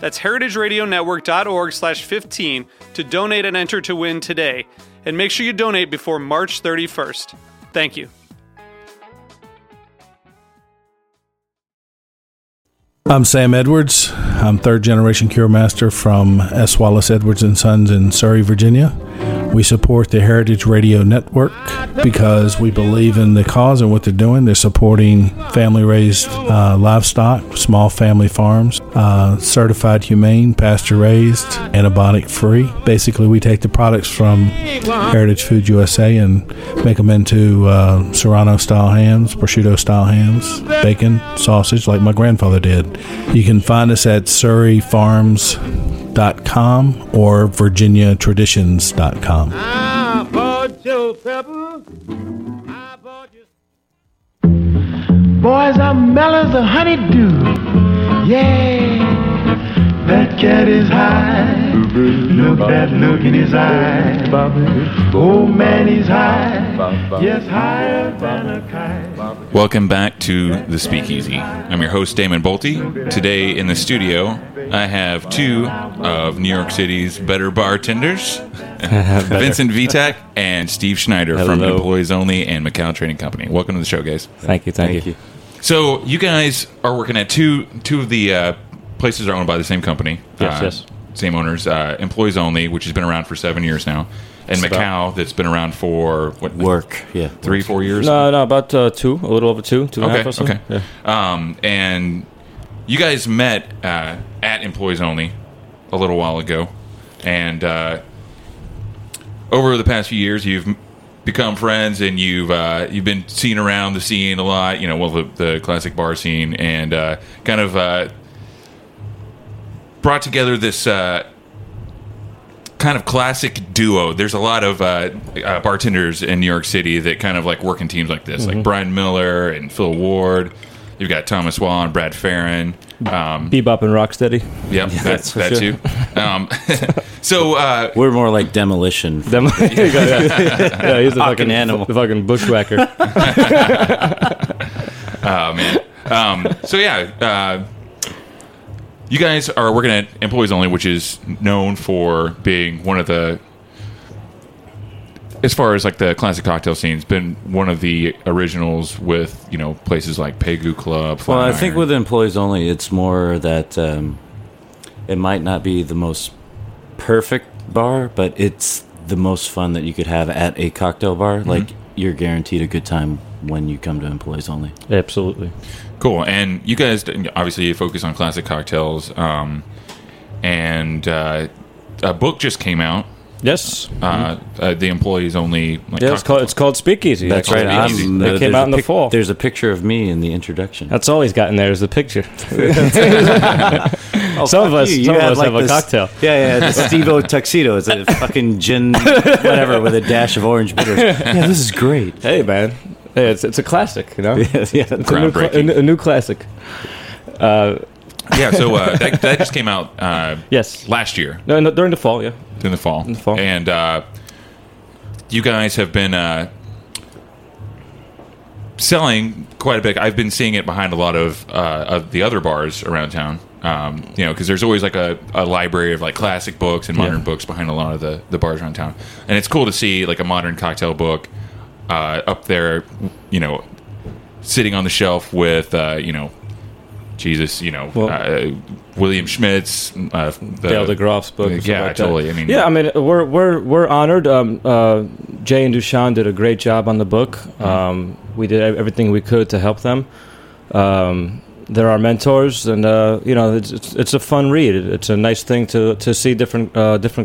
That's heritageradionetwork.org/15 to donate and enter to win today. And make sure you donate before March 31st. Thank you. I'm Sam Edwards. I'm third generation cure master from S. Wallace Edwards and Sons in Surrey, Virginia. We support the Heritage Radio Network because we believe in the cause and what they're doing. They're supporting family-raised livestock, small family farms, certified humane, pasture-raised, antibiotic-free. Basically, we take the products from Heritage Foods USA and make them into Serrano-style hams, prosciutto-style hams, bacon, sausage, like my grandfather did. You can find us at SurryFarms.com or VirginiaTraditions.com. I bought your pepper. I bought your... Boys, I'm mellow as a honeydew. Yeah, that cat is high. Look that look in his eye. Oh man, he's high. Yes, higher than a kite. Welcome back to The Speakeasy. I'm your host, Damon Boelte. Today in the studio, I have two of New York City's better bartenders, Vincent Vitek and Steve Schneider. Hello. From Employees Only and Macau Trading Company. Welcome to the show, guys. Thank you. So you guys are working at two of the places are owned by the same company. Yes. Same owners, Employees Only, which has been around for 7 years now, and Macau, that's been around for three, 4 years. About a little over two and a half. Or so. Okay. Yeah. And you guys met at Employees Only a little while ago, and over the past few years, you've become friends, and you've been seen around the scene a lot. You know, the classic bar scene, and brought together this kind of classic duo. There's a lot of bartenders in New York City that kind of like work in teams like this, like Brian Miller and Phil Ward. You've got Thomas Wan, Brad Farron, Bebop and Rocksteady. Yep, that's you. So we're more like Demolition. Yeah, he's the fucking animal, the fucking bushwhacker. Oh man. So yeah. You guys are working at Employees Only, which is known for being one of the, as far as like the classic cocktail scene's been one of the originals with, you know, places like Pegu Club. Flatiron. Well, I think with Employees Only, it's more that it might not be the most perfect bar, but it's the most fun that you could have at a cocktail bar. Mm-hmm. Like, you're guaranteed a good time when you come to Employees Only. Absolutely. Cool. And you guys obviously focus on classic cocktails, and a book just came out. Yes. The Employees Only. Like, yeah, it's called Speakeasy. That's right. It came out in the fall. There's a picture of me in the introduction. That's all he's got in there is the picture. Some of us have a cocktail. Yeah. The Steve-O tuxedo. It's a fucking gin, whatever, with a dash of orange bitters. Yeah, this is great. Hey, man. Yeah, it's a classic, you know. Yeah, it's a new classic. That just came out. Yes, last year. No, during the fall. Yeah, in the fall. And you guys have been selling quite a bit. I've been seeing it behind a lot of the other bars around town. You know, because there's always like a library of like classic books and modern books behind a lot of the bars around town, and it's cool to see like a modern cocktail book. Up there, you know, sitting on the shelf with, William Schmitz, Dale DeGroff's book. Yeah, totally. I mean, we're honored. Jay and Dushan did a great job on the book. We did everything we could to help them. They're our mentors, and you know, it's a fun read. It's a nice thing to see different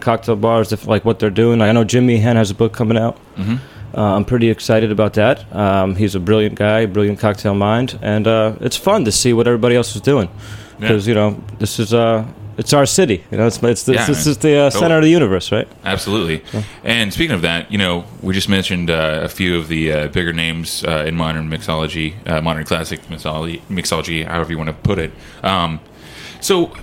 cocktail bars, like what they're doing. I know Jim Meehan has a book coming out. Mm-hmm. I'm pretty excited about that. He's a brilliant guy, brilliant cocktail mind, and it's fun to see what everybody else is doing, because you know, this is it's our city. You know, this is the center of the universe, right? Absolutely. So. And speaking of that, you know, we just mentioned a few of the bigger names in modern mixology, modern classic mixology, however you want to put it. So,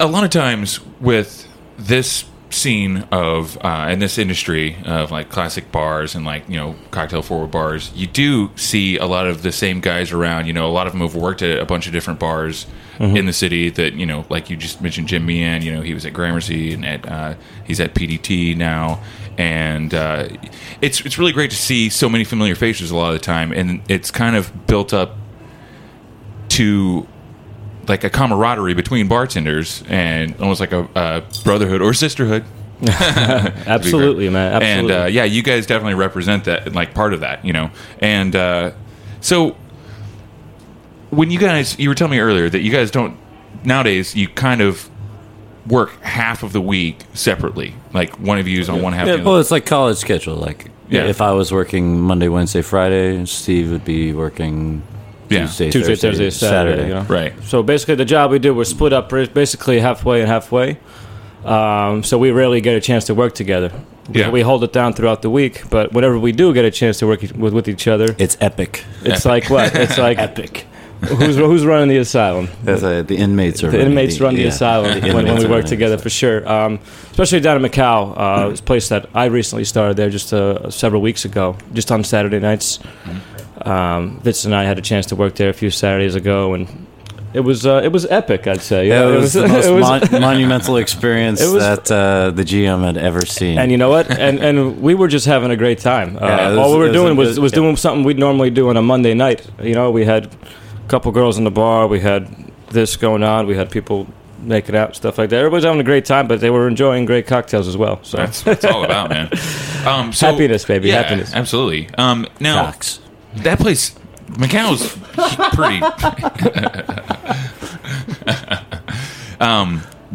a lot of times with this scene of in this industry of like classic bars and like, you know, cocktail forward bars, you do see a lot of the same guys around. You know, a lot of them have worked at a bunch of different bars. Mm-hmm. In the city that, you know, like you just mentioned, Jim Meehan, you know, he was at Gramercy and at he's at PDT now, and it's really great to see so many familiar faces a lot of the time, and it's kind of built up to like a camaraderie between bartenders and almost like a brotherhood or sisterhood. Absolutely, man. Absolutely. And yeah, you guys definitely represent that, like part of that, you know, and so. When you were telling me earlier that you guys don't, nowadays, you kind of work half of the week separately. Like, one of you is on one half. Yeah, well, it's like college schedule. Like, if I was working Monday, Wednesday, Friday, Steve would be working Tuesday, Thursday, Saturday. You know? Right. So, basically, the job we do, we're split up basically halfway and halfway. So, we rarely get a chance to work together. Yeah. We hold it down throughout the week, but whenever we do get a chance to work with each other... It's epic. Like what? It's like... Epic. Who's running the asylum? The inmates are. The inmates run the asylum when we work together, for sure. Especially down in Macau, it's a place that I recently started there just several weeks ago, just on Saturday nights. Vince and I had a chance to work there a few Saturdays ago, and it was epic, I'd say. Yeah, it was the most monumental experience that the GM had ever seen. And you know what? And we were just having a great time. All we were doing was doing something we'd normally do on a Monday night. You know, we had. Couple girls in the bar, we had this going on, we had people making out, stuff like that. Everybody's having a great time, but they were enjoying great cocktails as well. So that's what it's all about, man. So, happiness, baby. Yeah, happiness. Absolutely. Now Fox. That place, Macau's pretty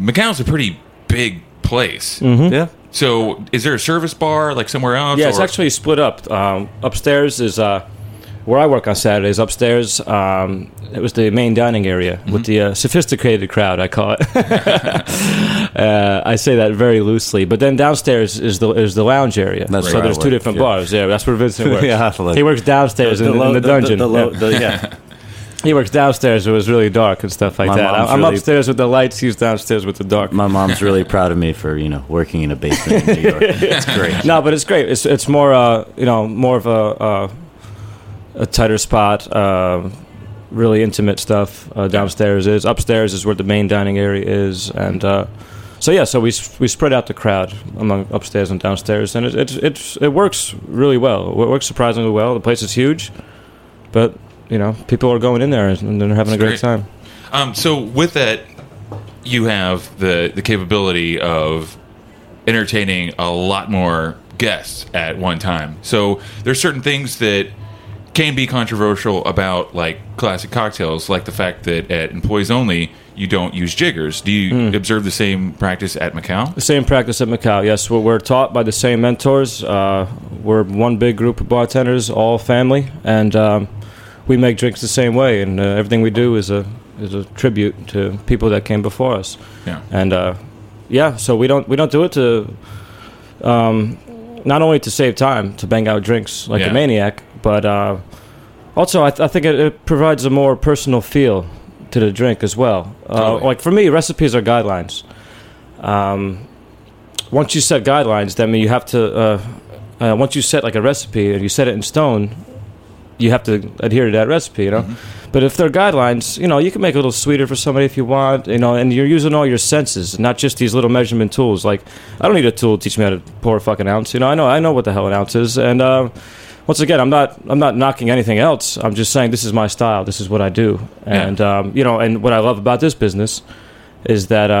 Macau's a pretty big place. Mm-hmm. Yeah. So is there a service bar like somewhere else? Yeah, it's actually split up. Upstairs is where I work on Saturdays, upstairs, it was the main dining area with the sophisticated crowd, I call it. I say that very loosely. But then downstairs is the lounge area. That's so there's two different bars. Yeah, that's where Vincent works. He works downstairs in the dungeon. He works downstairs. It was really dark and stuff like that. I'm upstairs with the lights. He's downstairs with the dark. My mom's really proud of me for, you know, working in a basement in New York. It's great. No, but it's great. It's more you know, more of a tighter spot, really intimate stuff. Downstairs is, upstairs is where the main dining area is, and so we spread out the crowd among upstairs and downstairs, and it works really well. It works surprisingly well. The place is huge, but you know, people are going in there and they're having a great time. So with that, you have the capability of entertaining a lot more guests at one time. So there's certain things that can be controversial about like classic cocktails, like the fact that at Employees Only you don't use jiggers. Do you observe the same practice at Macau? The same practice at Macau, yes. We're taught by the same mentors. We're one big group of bartenders, all family, and we make drinks the same way. And everything we do is a tribute to people that came before us. Yeah. And so we don't do it to not only to save time to bang out drinks like a maniac. But also, I think it provides a more personal feel to the drink as well. Totally. Like, for me, recipes are guidelines. Once you set guidelines, then you have to... once you set, like, a recipe and you set it in stone, you have to adhere to that recipe, you know? Mm-hmm. But if they're guidelines, you know, you can make it a little sweeter for somebody if you want, you know, and you're using all your senses, not just these little measurement tools. Like, I don't need a tool to teach me how to pour a fucking ounce, you know? I know what the hell an ounce is, and... once again, I'm not knocking anything else. I'm just saying this is my style. This is what I do, and you know, and what I love about this business is that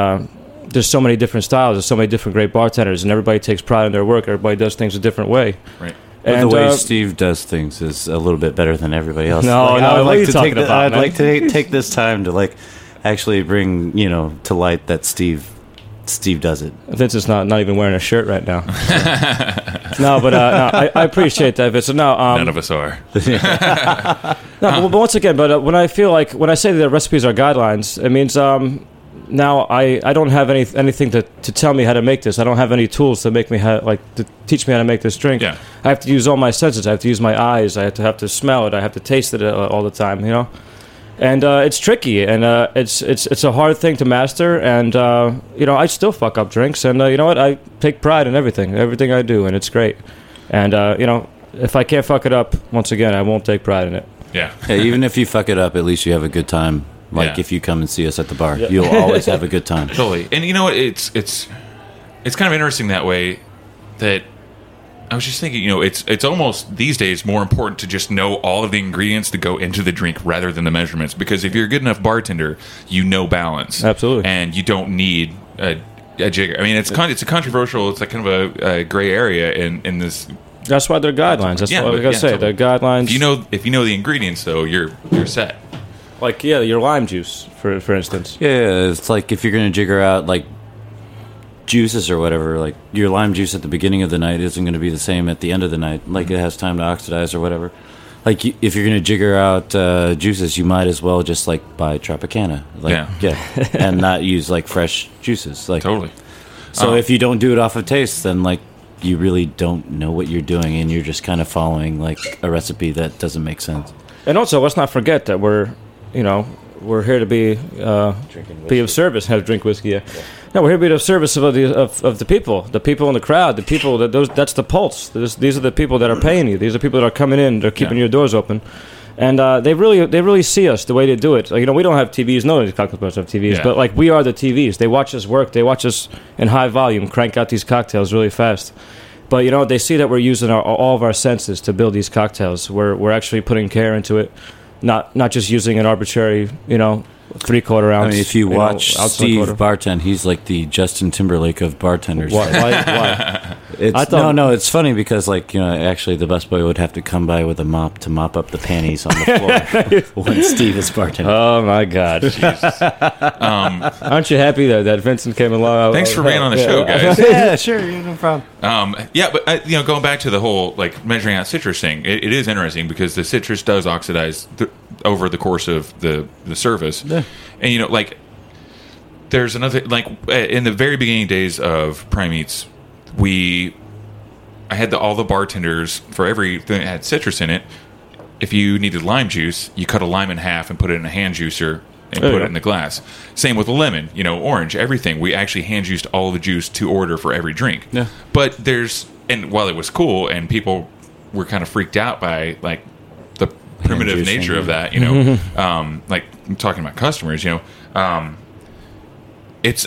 there's so many different styles. There's so many different great bartenders, and everybody takes pride in their work. Everybody does things a different way. Right. But and the way Steve does things is a little bit better than everybody else. No, like, no, I would like to take I'd like to take this time to like actually bring, you know, to light that Steve does it. Vincent's not even wearing a shirt right now. So. No, but no, I appreciate that, Vincent. No, none of us are. No, but once again, when I feel like when I say that recipes are guidelines, it means now I don't have anything to tell me how to make this. I don't have any tools to make me to teach me how to make this drink. Yeah. I have to use all my senses. I have to use my eyes. I have to smell it. I have to taste it all the time. You know. And it's tricky, and it's a hard thing to master. And you know, I still fuck up drinks, and you know what? I take pride in everything I do, and it's great. And you know, if I can't fuck it up, once again, I won't take pride in it. Yeah. Yeah, even if you fuck it up, at least you have a good time. Like if you come and see us at the bar, you'll always have a good time. Totally. And you know what? It's kind of interesting that way. That I was just thinking, you know, it's almost these days more important to just know all of the ingredients to go into the drink rather than the measurements. Because if you're a good enough bartender, you know balance. Absolutely. And you don't need a jigger. I mean, it's a controversial, it's like kind of a gray area in this. That's why they're guidelines. That's what I was going to say. Totally. They're guidelines. If you know the ingredients, though, you're set. Like, your lime juice, for instance. Yeah, it's like if you're going to jigger out, like, juices or whatever, like your lime juice at the beginning of the night isn't going to be the same at the end of the night. Like it has time to oxidize or whatever. Like if you're going to jigger out juices, you might as well just like buy Tropicana, and not use like fresh juices. Like totally. So if you don't do it off of taste, then like you really don't know what you're doing, and you're just kind of following like a recipe that doesn't make sense. And also, let's not forget that we're here to be of service. Have drink whiskey. Yeah. No, we're here to be of service of the people in the crowd, the people that's the pulse. These are the people that are paying you. These are people that are coming in. They're keeping your doors open, and they really see us the way they do it. Like, you know, we don't have TVs. No, these cocktail bars have TVs, but like we are the TVs. They watch us work. They watch us in high volume crank out these cocktails really fast. But you know, they see that we're using all of our senses to build these cocktails. We're actually putting care into it. Not just using an arbitrary, you know, 3/4 ounce. I mean, if you watch Steve bartend, he's like the Justin Timberlake of bartenders. Why? It's funny because, like, you know, actually the busboy would have to come by with a mop to mop up the panties on the floor when Steve is bartending. Oh my God! Aren't you happy that Vincent came along? Thanks for being on the show, guys. Yeah, sure, no problem. But going back to the whole like measuring out citrus thing, it is interesting because the citrus does oxidize over the course of the service, and you know, like there's another like in the very beginning days of Prime Eats. I had all the bartenders for everything that had citrus in it. If you needed lime juice, you cut a lime in half and put it in a hand juicer and put it in the glass. Same with a lemon, you know, orange, everything. We actually hand juiced all the juice to order for every drink. Yeah. But while it was cool and people were kind of freaked out by like the primitive nature of that, you know, like I'm talking about customers, you know, it's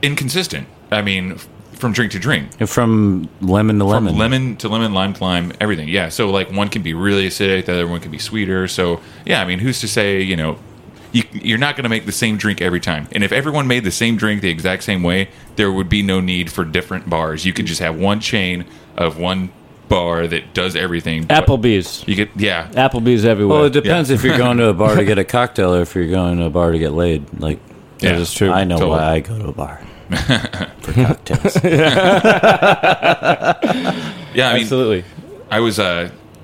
inconsistent. I mean, from drink to drink. And from lemon to lemon. From lemon to lemon, lime to lime, everything. Yeah, so like one can be really acidic, the other one can be sweeter. So, yeah, I mean, who's to say, you know, you're not going to make the same drink every time. And if everyone made the same drink the exact same way, there would be no need for different bars. You could just have one chain of one bar that does everything. Applebee's. Applebee's everywhere. Well, it depends if you're going to a bar to get a cocktail or if you're going to a bar to get laid. Like, that is true. I know why I go to a bar. For cocktails. Yeah, I mean, absolutely. I was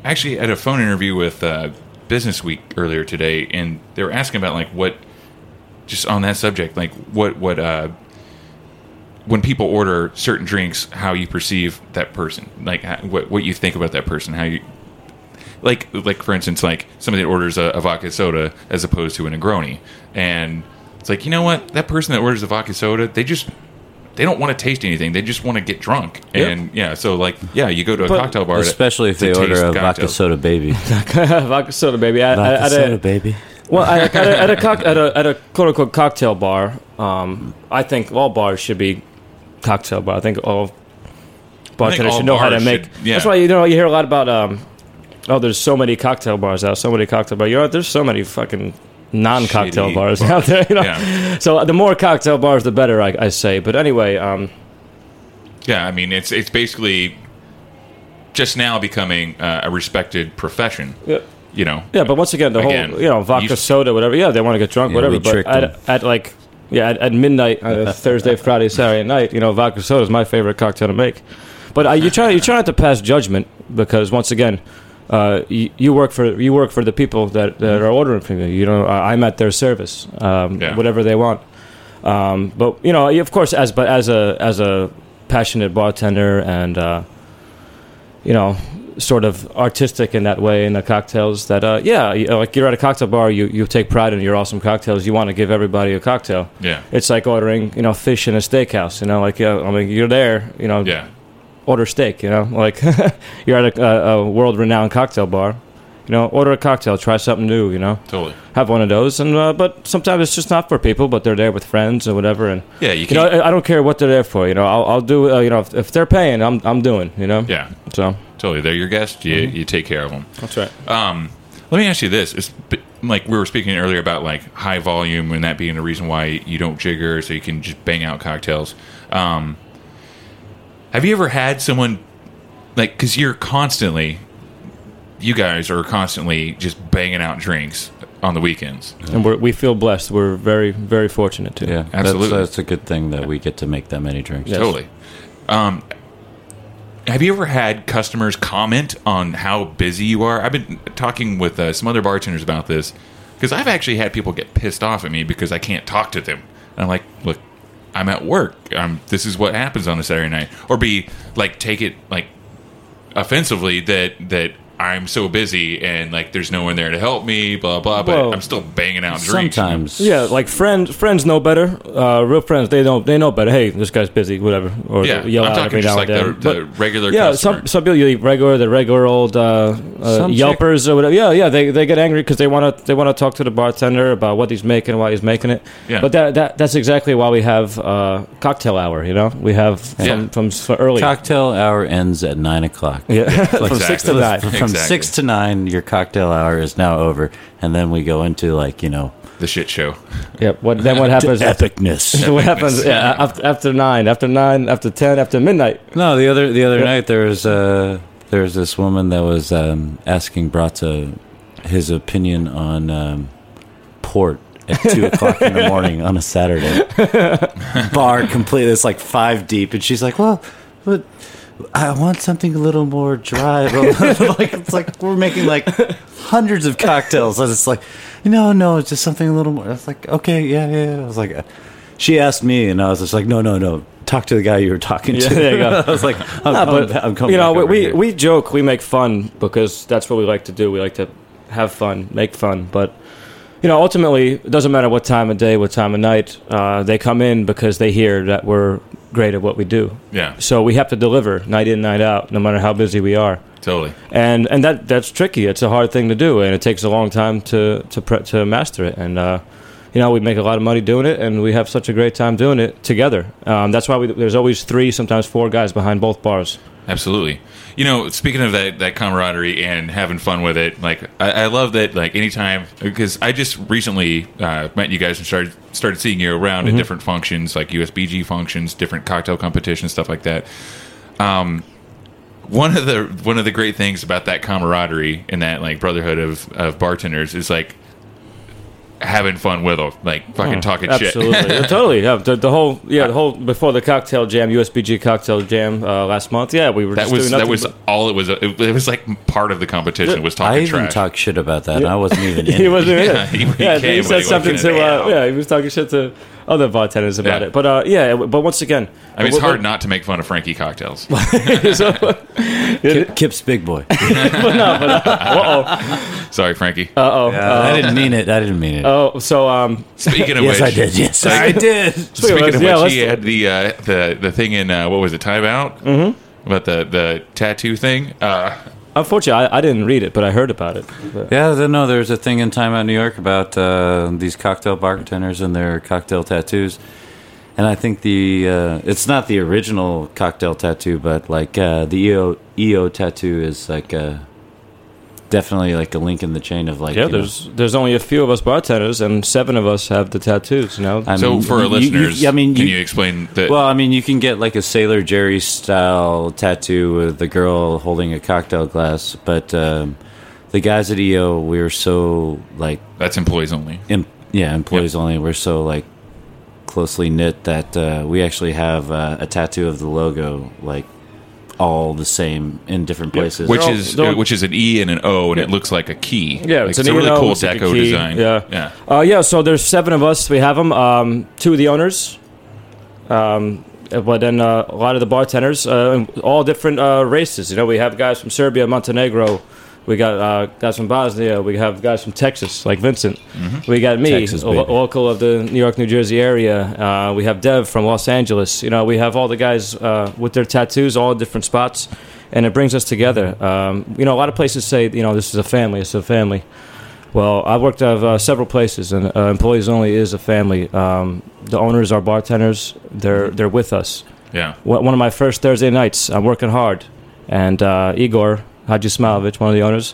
actually at a phone interview with Business Week earlier today, and they were asking about like what, just on that subject, like what when people order certain drinks, how you perceive that person, like what you think about that person, how you like for instance, like somebody that orders a vodka soda as opposed to a Negroni, and it's like, you know what? That person that orders the vodka soda, they don't want to taste anything. They just want to get drunk. Yep. And yeah, so like, yeah, you go to a cocktail bar. Especially if they order a vodka soda baby. Vodka soda baby. Vodka soda baby. Well, at a quote unquote cocktail bar, I think all bars should be cocktail bar. I think all bartenders should know how to make. That's why, you know, you hear a lot about, there's so many cocktail bars out, so many cocktail bars. You know, there's so many fucking non-cocktail bars out there. You know? Yeah. So the more cocktail bars, the better, I say. But anyway... yeah, I mean, it's basically just now becoming a respected profession. Yeah. You know. Yeah, but once again, whole, you know, vodka, soda, whatever. Yeah, they want to get drunk, whatever. But at midnight, Thursday, Friday, Saturday night, you know, vodka soda is my favorite cocktail to make. But you try not to pass judgment because once again, you work for the people that are ordering from you. You know, I'm at their service, whatever they want. But you know, of course, as a passionate bartender and you know, sort of artistic in that way in the cocktails that you know, like you're at a cocktail bar, you take pride in your awesome cocktails, you want to give everybody a cocktail. Yeah, it's like ordering, you know, fish in a steakhouse, you know, like I mean, you're there, you know, order steak, you know, like you're at a world-renowned cocktail bar, you know, order a cocktail, try something new, you know, totally have one of those. And but sometimes it's just not for people, but they're there with friends or whatever. And yeah, you know, I don't care what they're there for, you know, I'll do you know, if they're paying, I'm doing, you know. Yeah, so totally, they're your guest, you take care of them. That's right. Let me ask you this, it's like we were speaking earlier about like high volume and that being the reason why you don't jigger, so you can just bang out cocktails. Have you ever had someone like, because you guys are constantly just banging out drinks on the weekends, and we feel blessed. We're very, very fortunate too. Yeah, absolutely. That's a good thing that we get to make that many drinks. Yes. Totally. Have you ever had customers comment on how busy you are? I've been talking with some other bartenders about this because I've actually had people get pissed off at me because I can't talk to them. And I'm like, look, I'm at work. This is what happens on a Saturday night. Or be like, take it like offensively that I'm so busy and like there's no one there to help me, blah blah. But I'm still banging out drinks. Sometimes, yeah, like friends know better. Real friends, they know better. Hey, this guy's busy, whatever. Or yell I'm out every now and then. Like the regular. Yeah, customer. Some people the regular old yelpers or whatever. Yeah, they get angry because they want to talk to the bartender about what he's making, why he's making it. Yeah. But that's exactly why we have cocktail hour. You know, we have from early. Cocktail hour ends at 9:00. Yeah, yeah. Like from 6 to 9. Exactly. 6 to 9, your cocktail hour is now over, and then we go into like, you know, the shit show. Yeah. What happens? Epicness. What happens? Yeah. After 9, after 10, after midnight. No, the other night there was this woman that was asking Bratta his opinion on port at 2:00 in the morning on a Saturday. Bar completely. It's like 5 deep, and she's like, well, what? I want something a little more dry. Like, it's like we're making like hundreds of cocktails. And it's like, no, it's just something a little more. I was like, okay, yeah. I was like, she asked me, and I was just like, no. Talk to the guy you were talking to. There you go. I was like, I'm coming. You know, we joke, we make fun because that's what we like to do. We like to have fun, make fun, but. You know, ultimately, it doesn't matter what time of day, what time of night, they come in because they hear that we're great at what we do. Yeah. So we have to deliver night in, night out, no matter how busy we are. Totally. And that's tricky. It's a hard thing to do, and it takes a long time to master it. And you know, we make a lot of money doing it, and we have such a great time doing it together. That's why there's always 3, sometimes 4 guys behind both bars. Absolutely. You know, speaking of that camaraderie and having fun with it, like I love that. Like anytime, because I just recently met you guys and started seeing you around at different functions, like USBG functions, different cocktail competitions, stuff like that. One of the great things about that camaraderie and that like brotherhood of bartenders is like having fun with them, like fucking talking absolutely. Shit. Absolutely, totally. Yeah, the whole before the cocktail jam, USBG cocktail jam last month. Yeah, we were. That just was doing that was all it was. It was like part of the competition was talking. I even talked shit about that. Yeah. I wasn't even. He wasn't in it. He said something to. He was talking shit to other bartenders about it. But but once again, I mean, it's hard not to make fun of Frankie cocktails. Kip's big boy. Sorry, Frankie. I didn't mean it. Oh, so speaking of which, yes I did. Speaking of which, he had the thing in what was it, Time Out? Mm-hmm. About the tattoo thing. Unfortunately, I didn't read it, but I heard about it. But. Yeah, no, there's a thing in Time Out New York about these cocktail bartenders and their cocktail tattoos, and I think it's not the original cocktail tattoo, but like the EO tattoo is like definitely like a link in the chain of like... Yeah, there's only a few of us bartenders, and 7 of us have the tattoos, you know? So for our listeners, can you explain that? Well, I mean, you can get like a Sailor Jerry-style tattoo with the girl holding a cocktail glass, but the guys at EO, we're so like... That's employees only. Employees only. We're so like closely knit that we actually have a tattoo of the logo, like... all the same in different places. Which is an E and an O, and it looks like a key. Yeah, it's a really cool deco design. Yeah. So there's 7 of us. We have them. 2 of the owners, but then a lot of the bartenders, all different races. You know, we have guys from Serbia, Montenegro. We got guys from Bosnia. We have guys from Texas, like Vincent. Mm-hmm. We got me, Texas, local of the New York, New Jersey area. We have Dev from Los Angeles. You know, we have all the guys with their tattoos, all different spots, and it brings us together. You know, a lot of places say, you know, this is a family. It's a family. Well, I've worked at several places, and Employees Only is a family. The owners are bartenders. They're with us. Yeah. One of my first Thursday nights, I'm working hard, and Igor Haji Smalovich, one of the owners,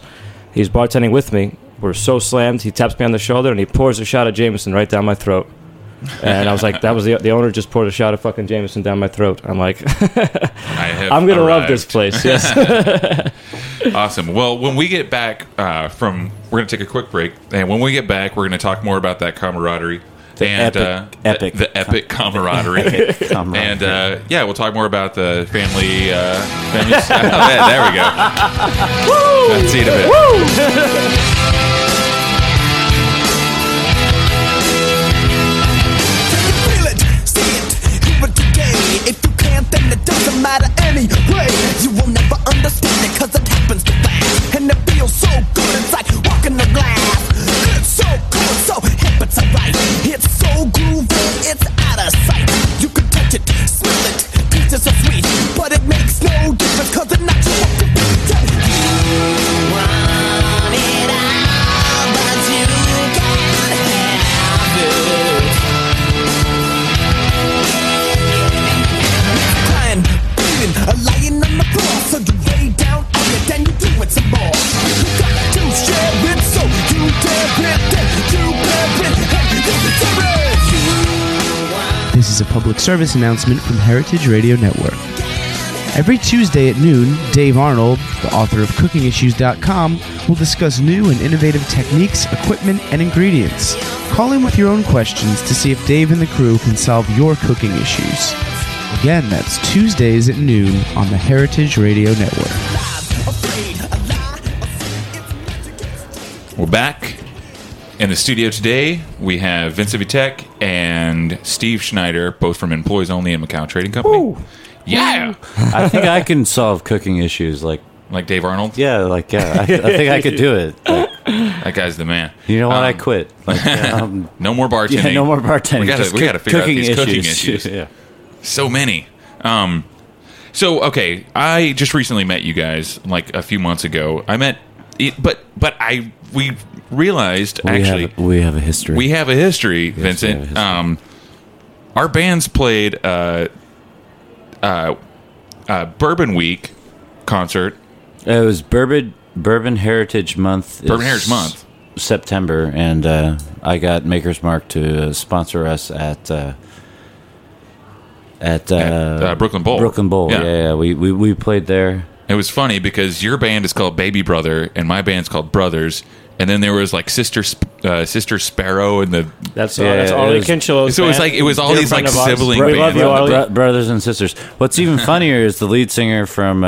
he's bartending with me. We're so slammed. He taps me on the shoulder and he pours a shot of Jameson right down my throat. And I was like, that was the owner just poured a shot of fucking Jameson down my throat. I'm like, I'm going to love this place. Yes. Awesome. Well, when we get back we're going to take a quick break. And when we get back, we're going to talk more about that camaraderie. The epic camaraderie. And we'll talk more about the family style. Yeah, there we go. Woo! Let's see it a bit. Feel it, see it, you are today. If you can't, then it doesn't matter anyway. You will never understand it, cause it happens too fast. And it feels so good, it's like walking the glass. It's so cool, so hip, it's alright. It's so groovy, it's out of sight. You can touch it, smell it, taste it so sweet, but it makes no difference, cause the night you want to be dead. You want it all, but you can't have it. Crying, bleeding, lying on the floor, so you lay down on it, then you do it some more. You got to share it, so you This is a public service announcement from Heritage Radio Network. Every Tuesday at noon, Dave Arnold, the author of CookingIssues.com, will discuss new and innovative techniques, equipment, and ingredients. Call in with your own questions to see if Dave and the crew can solve your cooking issues. Again, that's Tuesdays at noon on the Heritage Radio Network. We're back in the studio today. We have Vincent Vitek and Steve Schneider, both from Employees Only and Macau Trading Company. Woo. Yeah! I think I can solve cooking issues like Dave Arnold? Yeah, I think I could do it. That guy's the man. You know what? I quit. No more bartending. Yeah, no more bartending. We gotta figure out these cooking issues. Yeah. So many. I just recently met you guys like a few months ago. We have a history. We have a history, yes, Vincent. We have a history. Our bands played a Bourbon Week concert. It was Bourbon Heritage Month. Bourbon Heritage Month, September, and I got Maker's Mark to sponsor us at Brooklyn Bowl. Brooklyn Bowl. Yeah. We played there. It was funny because your band is called Baby Brother and my band's called Brothers, and then there was like Sister Sparrow and the that's Ollie Cinchillo. So it was like these like sibling bands. We love you, Ollie. Brothers and sisters. What's even funnier is the lead singer from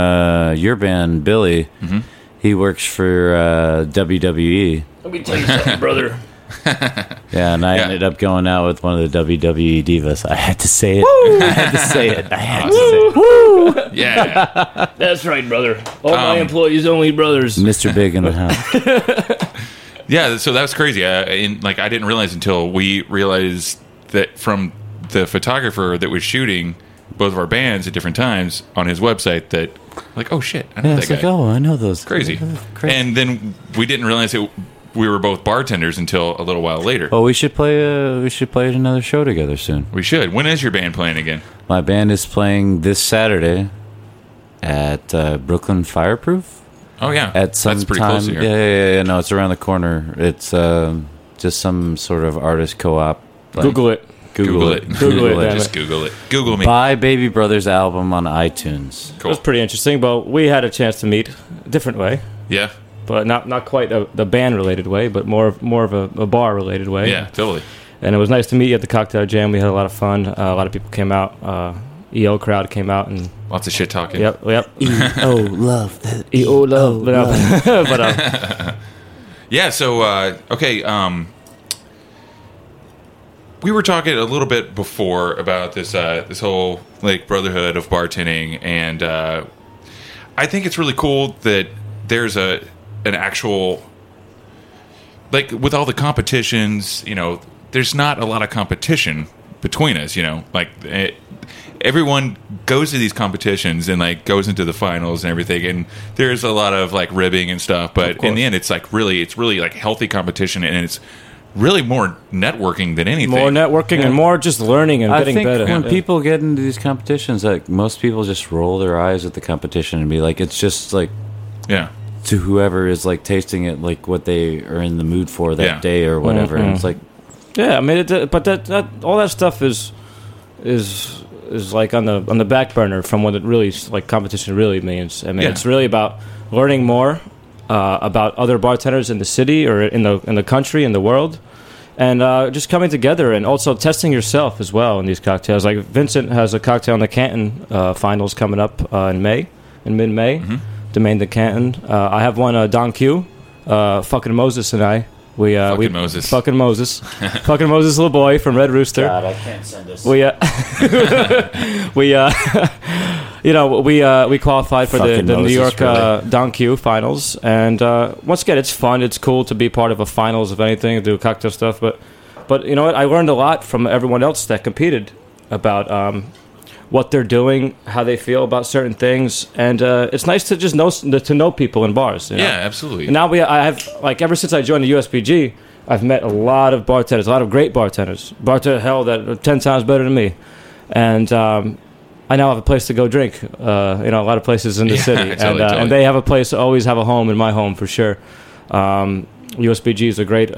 your band, Billy. Mm-hmm. He works for WWE. Let me tell you something, brother. I ended up going out with one of the WWE divas. I had to say it. Yeah. That's right, brother. All my employees, only brothers. Mr. Big in the house. Yeah, so that was crazy. I didn't realize until we realized that from the photographer that was shooting both of our bands at different times on his website that, like, oh, shit, I know that guy. It's like, oh, I know those. Crazy. And then we didn't realize it. We were both bartenders until a little while later. Oh, we should play another show together soon. We should. When is your band playing again? My band is playing this Saturday at Brooklyn Fireproof. Oh yeah, at some that's pretty time. Close here. Yeah. No, it's around the corner. It's just some sort of artist co-op. Like, Google it. Just Google it. Google me. Buy Baby Brother's album on iTunes. Cool. It was pretty interesting, but we had a chance to meet a different way. Yeah. But not quite the band-related way, but more of a bar-related way. Yeah, totally. And it was nice to meet you at the cocktail jam. We had a lot of fun. A lot of people came out. EO crowd came out and lots of shit talking. Yep. EO love. But yeah. So okay. We were talking a little bit before about this this whole like brotherhood of bartending, and I think it's really cool that there's an actual, like, with all the competitions, you know, there's not a lot of competition between us, you know, like everyone goes to these competitions and like goes into the finals and everything, and there's a lot of like ribbing and stuff, but in the end it's like really like healthy competition, and it's really more networking than anything. More networking, yeah. And more just learning and getting better. I think when people get into these competitions, like most people just roll their eyes at the competition and be like, it's just like, yeah, to whoever is like tasting it, like what they are in the mood for that day or whatever. Mm-hmm. And it's like, yeah, I mean, but that all that stuff is like on the back burner from what it really, like, competition really means. I mean, it's really about learning more about other bartenders in the city or in the country, in the world, and just coming together and also testing yourself as well in these cocktails. Like Vincent has a cocktail in the Canton finals coming up in mid-May, mm-hmm. Domaine de Canton. I have one, Don Q, fucking Moses and I. Fucking Moses, little boy from Red Rooster. God, I can't send this. We qualified for the New York Don Q finals, and once again, it's fun. It's cool to be part of a finals, if anything, do cocktail stuff. But you know what? I learned a lot from everyone else that competed about what they're doing, how they feel about certain things, and it's nice to just know people in bars. You know? Yeah, absolutely. And now I have, like, ever since I joined the USBG, I've met a lot of bartenders, a lot of great bartenders, that are 10 times better than me, and. I now have a place to go drink, a lot of places in the city. Totally. And they have a place to always have a home in my home, for sure. USBG is a great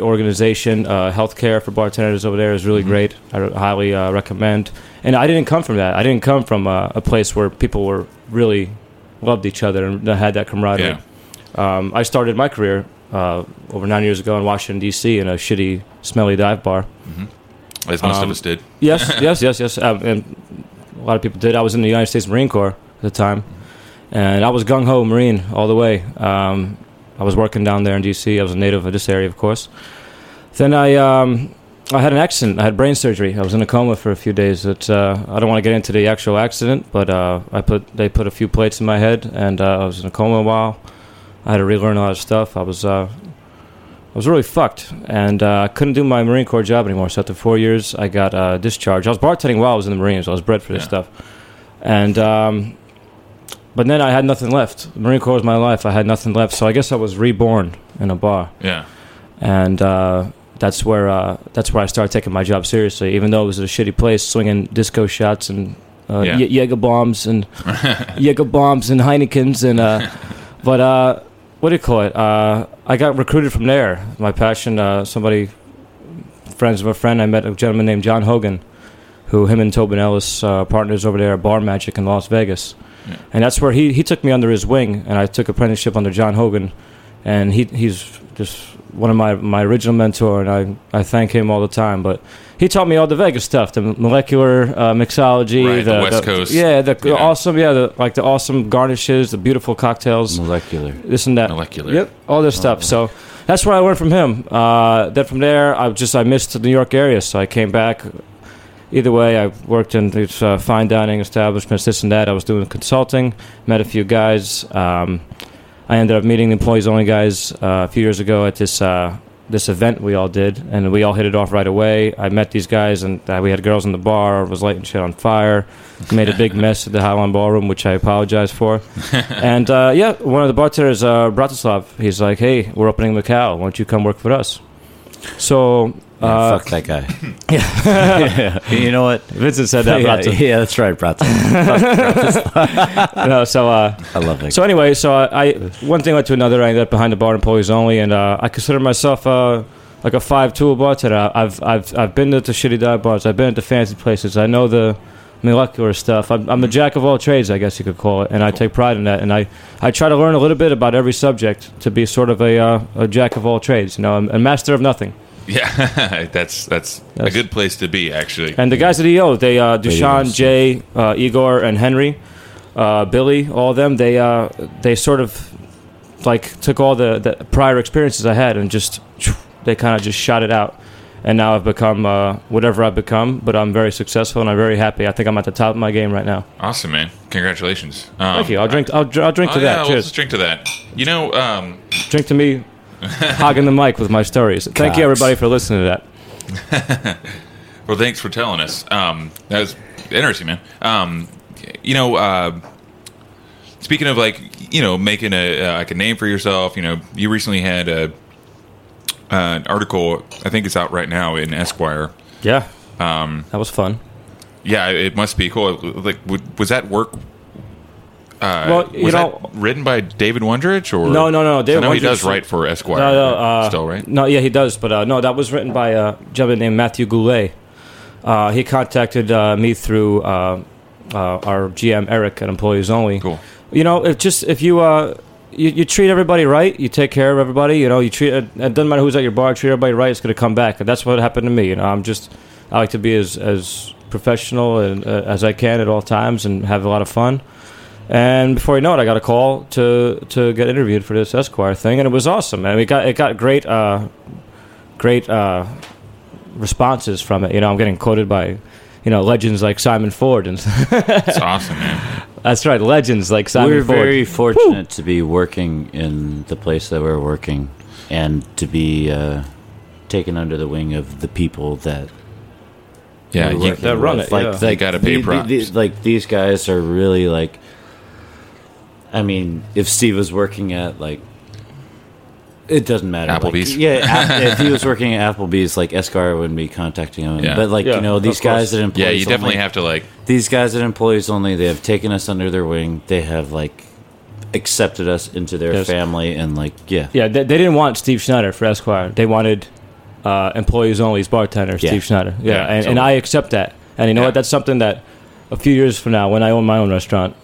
organization. Healthcare for bartenders over there is really great. I highly recommend. And I didn't come from that. I didn't come from a place where people were really loved each other and had that camaraderie. Yeah. I started my career over 9 years ago in Washington, D.C. in a shitty, smelly dive bar. Mm-hmm. As most of us did. Yes. And a lot of people did. I was in the United States Marine Corps at the time, and I was gung-ho Marine all the way. I was working down there in D.C. I was a native of this area, of course. Then I had an accident. I had brain surgery. I was in a coma for a few days. I don't want to get into the actual accident, but they put a few plates in my head, and I was in a coma a while. I had to relearn a lot of stuff. I was really fucked, and I couldn't do my Marine Corps job anymore. So after 4 years, I got discharged. I was bartending while I was in the Marines. I was bred for this stuff. And but then I had nothing left. The Marine Corps was my life. I had nothing left. So I guess I was reborn in a bar. Yeah. And that's where I started taking my job seriously, even though it was a shitty place, swinging disco shots and Jaeger bombs and Heinekens and but. What do you call it? I got recruited from there. My passion, friends of a friend, I met a gentleman named John Hogan, him and Tobin Ellis, partners over there at Bar Magic in Las Vegas. Yeah. And that's where he took me under his wing, and I took apprenticeship under John Hogan. And he's just one of my original mentor, and I thank him all the time. But he taught me all the Vegas stuff, the molecular mixology, right, the West Coast, the awesome garnishes, the beautiful cocktails, molecular, this and that, all this stuff. So that's where I learned from him. Then from there, I missed the New York area, so I came back. Either way, I worked in these fine dining establishments, this and that. I was doing consulting, met a few guys. I ended up meeting the Employees Only guys a few years ago at this event we all did, and we all hit it off right away. I met these guys, and we had girls in the bar. Was lighting shit on fire. Made a big mess at the Highland Ballroom, which I apologize for. And, one of the bartenders, Bratislav, he's like, hey, we're opening Macau. Why don't you come work for us? So Fuck that guy. Yeah. Yeah. You know what? Vincent said that. Yeah, yeah, that's right, Bratislav. No, so I love that. So anyway, so I one thing led to another. I ended up behind the bar, Employees Only, and I consider myself like a 5-tool bartender. I've been to shitty dive bars. I've been to fancy places. I know the molecular stuff. I'm a jack of all trades, I guess you could call it, and I take pride in that. And I try to learn a little bit about every subject to be sort of a jack of all trades. You know, I'm a master of nothing. Yeah, that's a good place to be, actually. And the guys at EO, they Dushan, Jay, Igor, and Henry, Billy, all of them, they sort of like took all the prior experiences I had and just they kind of just shot it out. And now I've become whatever I've become, but I'm very successful and I'm very happy. I think I'm at the top of my game right now. Awesome, man! Congratulations. Thank you. I'll drink to that. Yeah, cheers. Let's drink to that. You know, drink to me hogging the mic with my stories. Thank you, everybody, for listening to that. Well, thanks for telling us. That was interesting, man. You know, speaking of, like, you know, making a name for yourself, you know, you recently had an article, I think it's out right now in Esquire. Yeah, that was fun. Yeah, it must be cool. Like, was that work? Well, you was know, that written by David Wondrich, or no. David Wondrich, he does write for Esquire. Still, right? No, yeah, he does. But no, that was written by a gentleman named Matthew Goulet. He contacted me through our GM Eric at Employees Only. Cool. You know, if you treat everybody right, you take care of everybody, you know, you treat it doesn't matter who's at your bar, treat everybody right, it's going to come back. And that's what happened to me. You know, I like to be as professional and as I can at all times and have a lot of fun. And before you know it, I got a call to get interviewed for this Esquire thing, and it was awesome, man. It got great responses from it. You know, I'm getting quoted by, you know, legends like Simon Ford. And that's awesome, man. That's right, legends like Simon Ford. We're very fortunate to be working in the place that we're working and to be taken under the wing of the people that run it. Like, yeah. They got to pay props. Like, these guys are really, like, I mean, if Steve was working at, like, it doesn't matter. Applebee's. Like, yeah, if he was working at Applebee's, like, Esquire wouldn't be contacting him. Yeah. But, like, yeah, you know, these guys at Employees Only... Yeah, you definitely have to, like... These guys at Employees Only, they have taken us under their wing. They have, like, accepted us into their family and, like, yeah. Yeah, they didn't want Steve Schneider for Esquire. They wanted Employees Only's bartender, Steve Schneider. Yeah, yeah, and, totally. And I accept that. And you know what? That's something that a few years from now, when I own my own restaurant,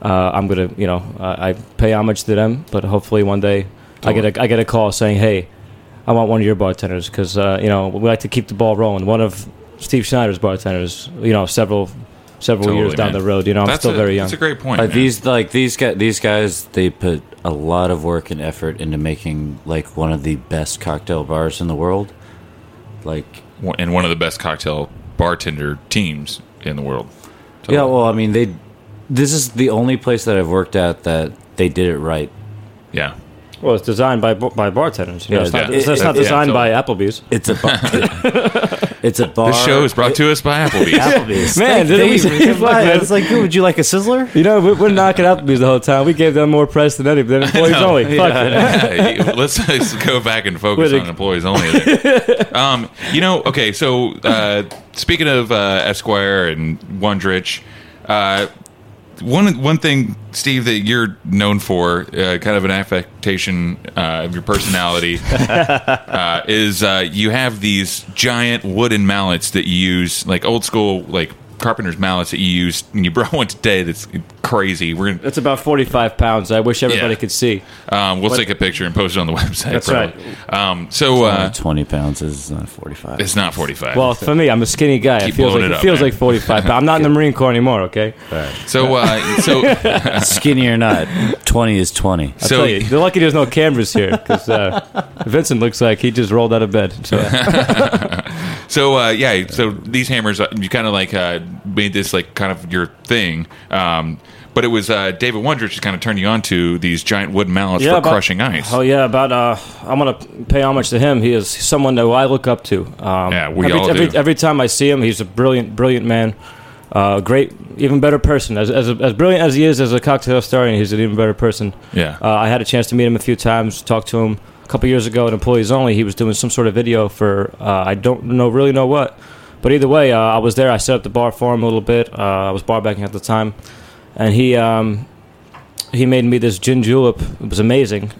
I'm going to, you know, I pay homage to them, but hopefully one day... Totally. I get a call saying, hey, I want one of your bartenders because, you know, we like to keep the ball rolling. One of Steve Schneider's bartenders, you know, several years down the road. You know, I'm still very young. That's a great point. These guys, they put a lot of work and effort into making, like, one of the best cocktail bars in the world. Like, and one of the best cocktail bartender teams in the world. Totally. Yeah, well, I mean, this is the only place that I've worked at that they did it right. Yeah. Well, it's designed by bartenders. You know, it's not designed by Applebee's. It's a bar. It's a bar. This show is brought to us by Applebee's. Applebee's. Man, it's like, would you like a Sizzler? You know, we're knocking Applebee's the whole time. We gave them more press than anybody. Than Employees Only. Fuck it. Yeah, let's go back and focus on Employees Only. You know, okay, so speaking of Esquire and Wondrich, One thing, Steve, that you're known for, kind of an affectation of your personality, is you have these giant wooden mallets that you use, like old school, like carpenter's mallets that you use, and you brought one today that's crazy. That's about 45 pounds. I wish everybody could see. We'll take a picture and post it on the website. That's probably. Right. So, 20 pounds is not 45. It's not 45. Well, for me, I'm a skinny guy. It feels like 45 pounds. I'm not in the Marine Corps anymore, okay? Right. So, skinny or not, 20 is 20. So, I'll tell you, they're lucky there's no cameras here, because Vincent looks like he just rolled out of bed. So, so these hammers, you kind of like made this like kind of your thing, but it was David Wondrich just kind of turned you on to these giant wooden mallets for crushing ice. Oh yeah, I'm gonna pay homage to him. He is someone that I look up to. Every time I see him, he's a brilliant man, great, even better person. As brilliant as he is as a cocktail historian, he's an even better person. I had a chance to meet him a few times, talk to him. couple years ago at Employees Only, he was doing some sort of video for I don't know really know what. But either way, I was there. I set up the bar for him a little bit. I was bar backing at the time. And he made me this gin julep. It was amazing.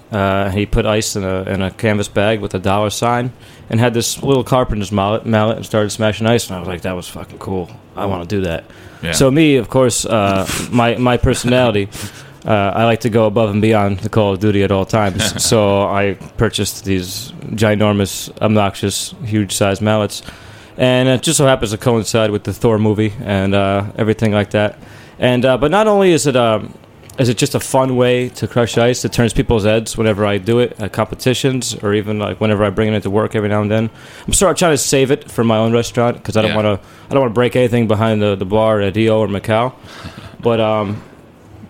He put ice in a canvas bag with $.sign and had this little carpenter's mallet and started smashing ice. And I was like, that was fucking cool. I want to do that. Yeah. So me, of course, my personality, I like to go above and beyond the call of duty at all times. So I purchased these ginormous, obnoxious, huge-sized mallets. And it just so happens to coincide with the Thor movie and everything like that. And but not only is it just a fun way to crush ice, it turns people's heads whenever I do it at competitions or even like whenever I bring it to work every now and then. I'm trying to save it for my own restaurant because I don't want to break anything behind the bar at EO or Macau.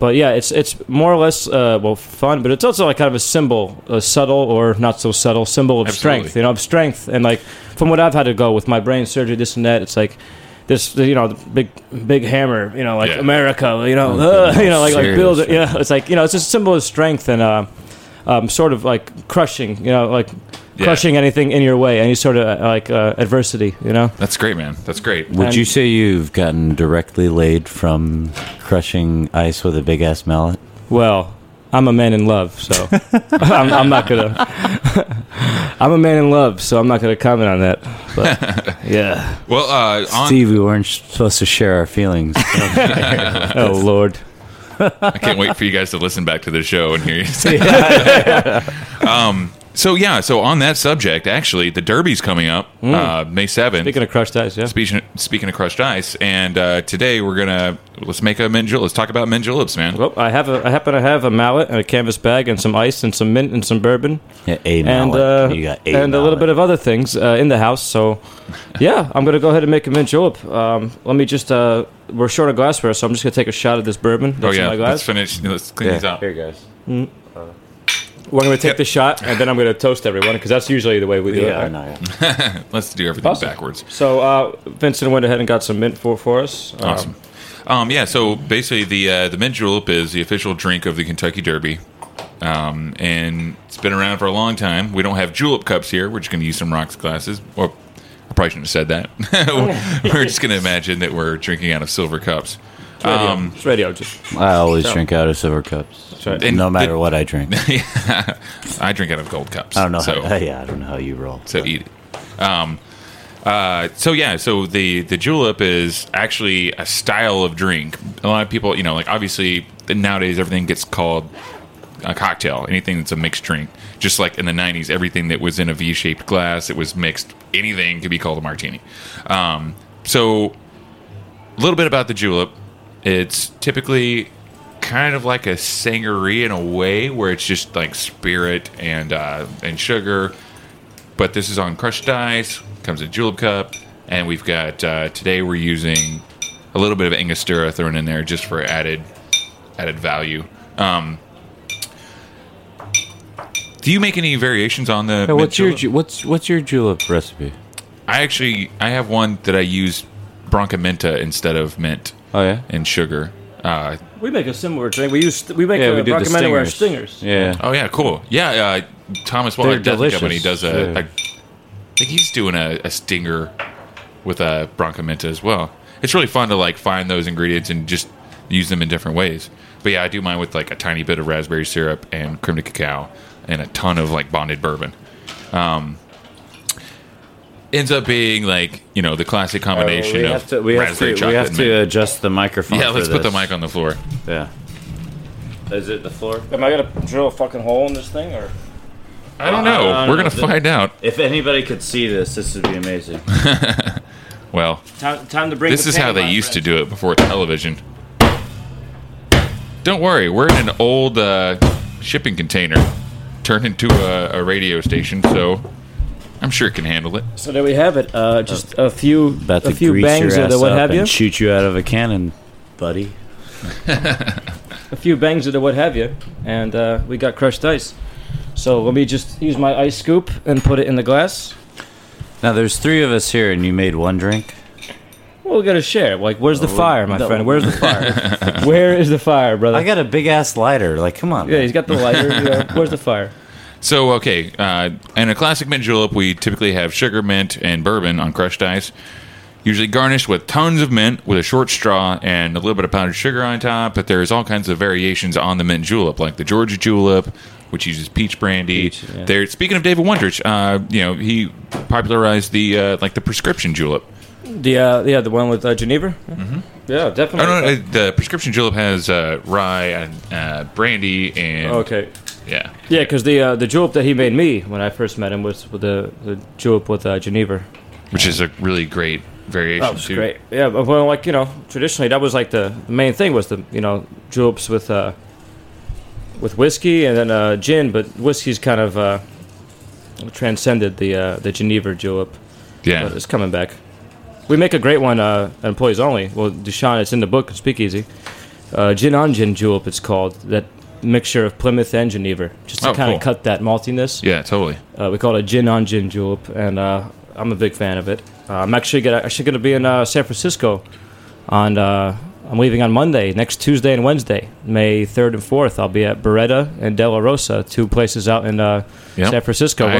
But yeah, it's more or less fun, but it's also like kind of a symbol, a subtle or not so subtle symbol of strength, of strength. And like from what I've had to go with my brain surgery, this and that, it's like this, the big hammer, America, like build it. Yeah, it's like it's a symbol of strength and sort of like crushing, crushing anything in your way, any sort of adversity, That's great, man. That's great. Would you say you've gotten directly laid from crushing ice with a big ass mallet? Well, I'm a man in love, so I'm not gonna. I'm a man in love, so I'm not gonna comment on that. But yeah. Well, Steve, we weren't supposed to share our feelings. Oh Lord. I can't wait for you guys to listen back to the show and hear you say that. So on that subject, actually, the Derby's coming up May 7th. Speaking of crushed ice, yeah. Speaking of crushed ice, and today we're gonna make a mint julep. Let's talk about mint juleps, man. Well, I happen to have a mallet and a canvas bag and some ice and some mint and some bourbon. Yeah, you got a and mallet. A little bit of other things in the house. So, yeah, I'm gonna go ahead and make a mint julep. Let me just we're short of glassware, so I'm just gonna take a shot of this bourbon. That's in my glass. Let's finish. Let's clean these out. Here, guys. Mm. We're going to take the shot, and then I'm going to toast everyone, because that's usually the way we do it. Right? Yeah. Let's do everything backwards. So Vincent went ahead and got some mint for us. Awesome. So basically the mint julep is the official drink of the Kentucky Derby, and it's been around for a long time. We don't have julep cups here. We're just going to use some rocks glasses. Or I probably shouldn't have said that. We're just going to imagine that we're drinking out of silver cups. It's radio. I always drink out of silver cups, and no matter what I drink. I drink out of gold cups. I don't know. I don't know how you roll. So eat it. So the julep is actually a style of drink. A lot of people, obviously nowadays everything gets called a cocktail. Anything that's a mixed drink, just like in the 90s, everything that was in a V-shaped glass, it was mixed. Anything could be called a martini. So a little bit about the julep. It's typically kind of like a sangria in a way, where it's just like spirit and sugar. But this is on crushed ice. Comes in a julep cup, and we've got today we're using a little bit of Angostura thrown in there just for added value. Do you make any variations on the? What's your julep recipe? I have one that I use Bronca Menta instead of mint. Oh yeah, and sugar. We make a similar drink. We do recommend our stingers. Yeah. Oh yeah, cool. Yeah, Thomas Wan Company does I think he's doing a stinger with a Bronca Menta as well. It's really fun to find those ingredients and just use them in different ways. But yeah, I do mine with a tiny bit of raspberry syrup and creme de cacao and a ton of bonded bourbon. Ends up being the classic combination of raspberry chocolate. We have to adjust the microphone. Yeah, let's put the mic on the floor. Yeah. Is it the floor? Am I gonna drill a fucking hole in this thing, or? I don't know. We're gonna find out. If anybody could see this would be amazing. Well, time to bring. This is how they used to do it before television. Don't worry, we're in an old shipping container turned into a radio station, so. I'm sure it can handle it. So there we have it. Just a few bangs of the what have you. Shoot you out of a cannon, buddy. A few bangs of the what have you, and we got crushed ice. So let me just use my ice scoop and put it in the glass. Now there's three of us here, and you made one drink. Well, we got to share. Where's the fire, my friend? Where's the fire? Where is the fire, brother? I got a big ass lighter. Come on. Yeah, man. He's got the lighter. Where's the fire? So, okay, in a classic mint julep, we typically have sugar mint and bourbon on crushed ice, usually garnished with tons of mint with a short straw and a little bit of powdered sugar on top. But there's all kinds of variations on the mint julep, like the Georgia julep, which uses peach brandy. Yeah. There, speaking of David Wondrich, you know, he popularized the like the prescription julep. Yeah, the one with Geneva? Mm-hmm. Yeah, definitely. Oh, no, the prescription julep has rye and brandy and... Okay. Yeah. Yeah, because the julep that he made me when I first met him was with the julep with Geneva. Which is a really great variation, too. Oh, it's great. Yeah, but, well, like, you know, traditionally that was like the main thing was the, you know, juleps with whiskey and then gin, but whiskey's kind of transcended the Geneva julep. Yeah. But it's coming back. We make a great one at Employees Only. Well, Deshaun, it's in the book, Speakeasy. Gin on Gin Julep, it's called. That mixture of Plymouth and Geneva. Just to kind of cut that maltiness. Yeah, totally. We call it a Gin on Gin Julep, and I'm a big fan of it. I'm actually going to be in San Francisco. I'm leaving on Monday, next Tuesday and Wednesday, May 3rd and 4th. I'll be at Beretta and Delarosa, two places out in San Francisco,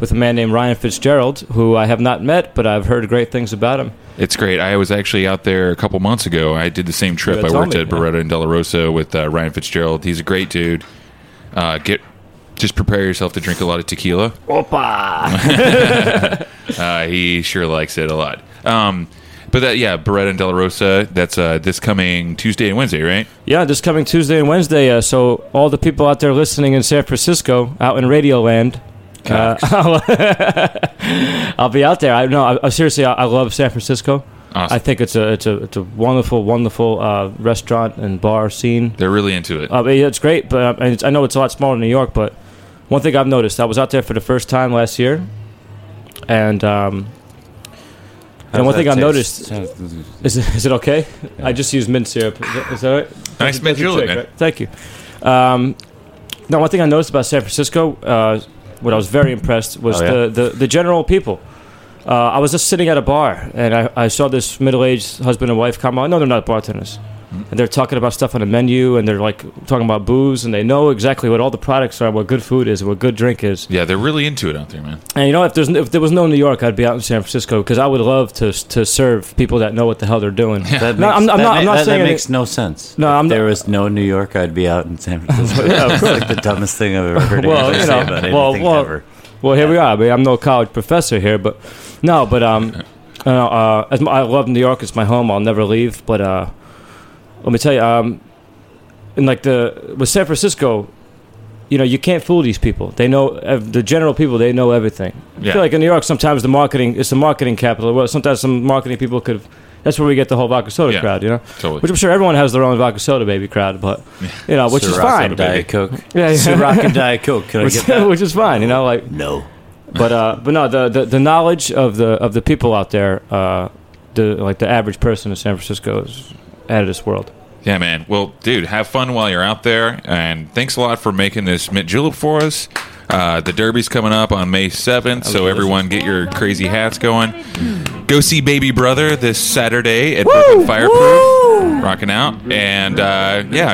with a man named Ryan Fitzgerald, who I have not met, but I've heard great things about him. It's great. I was actually out there a couple months ago. I did the same trip. I worked at Beretta and Delarosa with Ryan Fitzgerald. He's a great dude. Just prepare yourself to drink a lot of tequila. Opa! He sure likes it a lot. But that, yeah, Beretta and Delarosa, that's this coming Tuesday and Wednesday, right? Yeah, this coming Tuesday and Wednesday. So all the people out there listening in San Francisco, out in Radio Land, I'll be out there. I love San Francisco. Awesome. I think it's a wonderful restaurant and bar scene. They're really into it. It's great, but I know it's a lot smaller than New York. But one thing I've noticed, I was out there for the first time last year, and one thing I've noticed is it okay? Yeah. I just used mint syrup. Is that right? Nice mint julep, man. Right? Thank you. No, one thing I noticed about San Francisco. What I was very impressed was the general people. I was just sitting at a bar, and I saw this middle-aged husband and wife come on. No, they're not bartenders. And they're talking about stuff on the menu, and they're like talking about booze, and they know exactly what all the products are, what good food is, and what good drink is. Yeah, they're really into it out there, man. And you know, if there was no New York, I'd be out in San Francisco, because I would love to serve people that know what the hell they're doing. That makes no sense. No, if there was no New York, I'd be out in San Francisco. That's like the dumbest thing I've ever heard anybody say about anything ever. Well, here we are. I mean, I'm no college professor here, but no, but I love New York. It's my home. I'll never leave, but... let me tell you, with San Francisco, you know, you can't fool these people. They know, the general people, they know everything. I feel like in New York, sometimes it's the marketing capital. Well, sometimes some marketing people could, that's where we get the whole vodka soda crowd, you know? Totally. Which I'm sure everyone has their own vodka soda baby crowd, but, you know, which Ciroc is fine. And Diet Coke. Yeah, yeah. Ciroc and Diet Coke, can I get that? Which is fine, you know, like. No. But no, the knowledge of the people out there, the average person in San Francisco is out of this world. Yeah, man. Well, dude, have fun while you're out there, and thanks a lot for making this mint julep for us. The Derby's coming up on May 7th, so everyone get your crazy hats going. Go see Baby Brother this Saturday at Brooklyn Fireproof. Woo! Rocking out. And,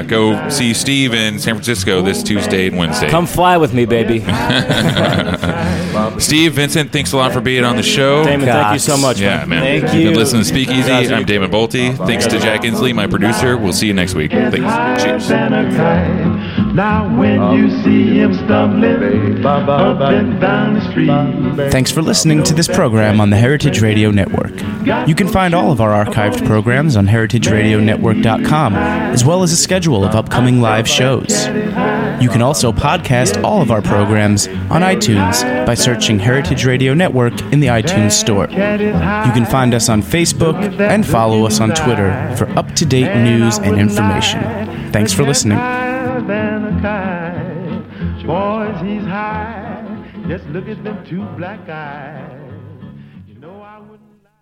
go see Steve in San Francisco this Tuesday and Wednesday. Come fly with me, baby. Steve, Vincent, thanks a lot for being on the show. Damon, thank you so much. Yeah, man. Thank you. You've been listening to Speakeasy. I'm Damon Boelte. Thanks to Jack Insley, my producer. We'll see you next week. Thanks. Cheers. Now when you see him stumbling up and down the street. Thanks for listening to this program on the Heritage Radio Network. You can find all of our archived programs on heritageradionetwork.com, as well as a schedule of upcoming live shows. You can also podcast all of our programs on iTunes by searching Heritage Radio Network in the iTunes Store. You can find us on Facebook and follow us on Twitter for up-to-date news and information. Thanks for listening. Than a kite, boys, he's high. Just look at them two black eyes. You know I wouldn't lie.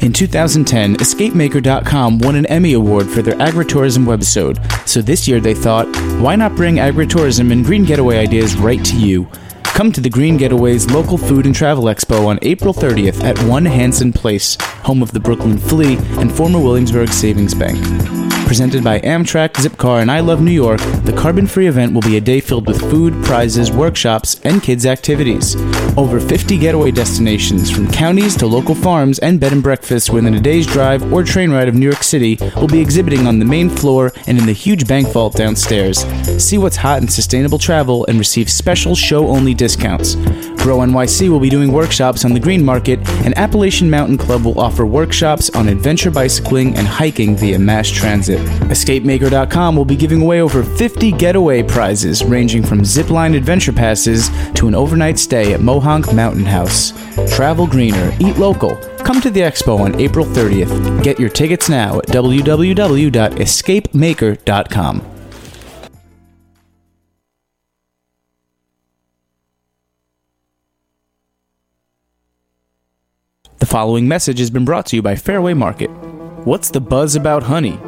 In 2010, escapemaker.com won an Emmy Award for their agritourism webisode. So this year they thought, why not bring agritourism and green getaway ideas right to you? Come to the Green Getaway's local food and travel expo on April 30th at 1 Hanson Place, home of the Brooklyn Flea and former Williamsburg Savings Bank. Presented by Amtrak, Zipcar, and I Love New York, the carbon-free event will be a day filled with food, prizes, workshops, and kids' activities. Over 50 getaway destinations, from counties to local farms and bed and breakfasts within a day's drive or train ride of New York City, will be exhibiting on the main floor and in the huge bank vault downstairs. See what's hot in sustainable travel and receive special show-only discounts. Grow NYC will be doing workshops on the Green Market, and Appalachian Mountain Club will offer workshops on adventure bicycling and hiking via mass transit. Escapemaker.com will be giving away over 50 getaway prizes, ranging from zipline adventure passes to an overnight stay at Mohonk Mountain House. Travel greener, eat local. Come to the expo on April 30th. Get your tickets now at www.escapemaker.com. The following message has been brought to you by Fairway Market. What's the buzz about honey?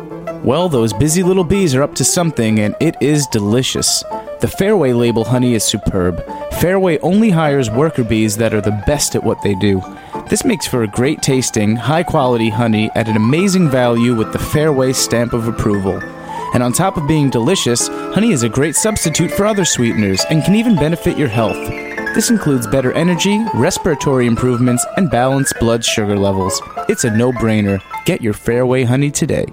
Well, those busy little bees are up to something, and it is delicious. The Fairway label honey is superb. Fairway only hires worker bees that are the best at what they do. This makes for a great tasting, high-quality honey at an amazing value with the Fairway stamp of approval. And on top of being delicious, honey is a great substitute for other sweeteners and can even benefit your health. This includes better energy, respiratory improvements, and balanced blood sugar levels. It's a no-brainer. Get your Fairway honey today.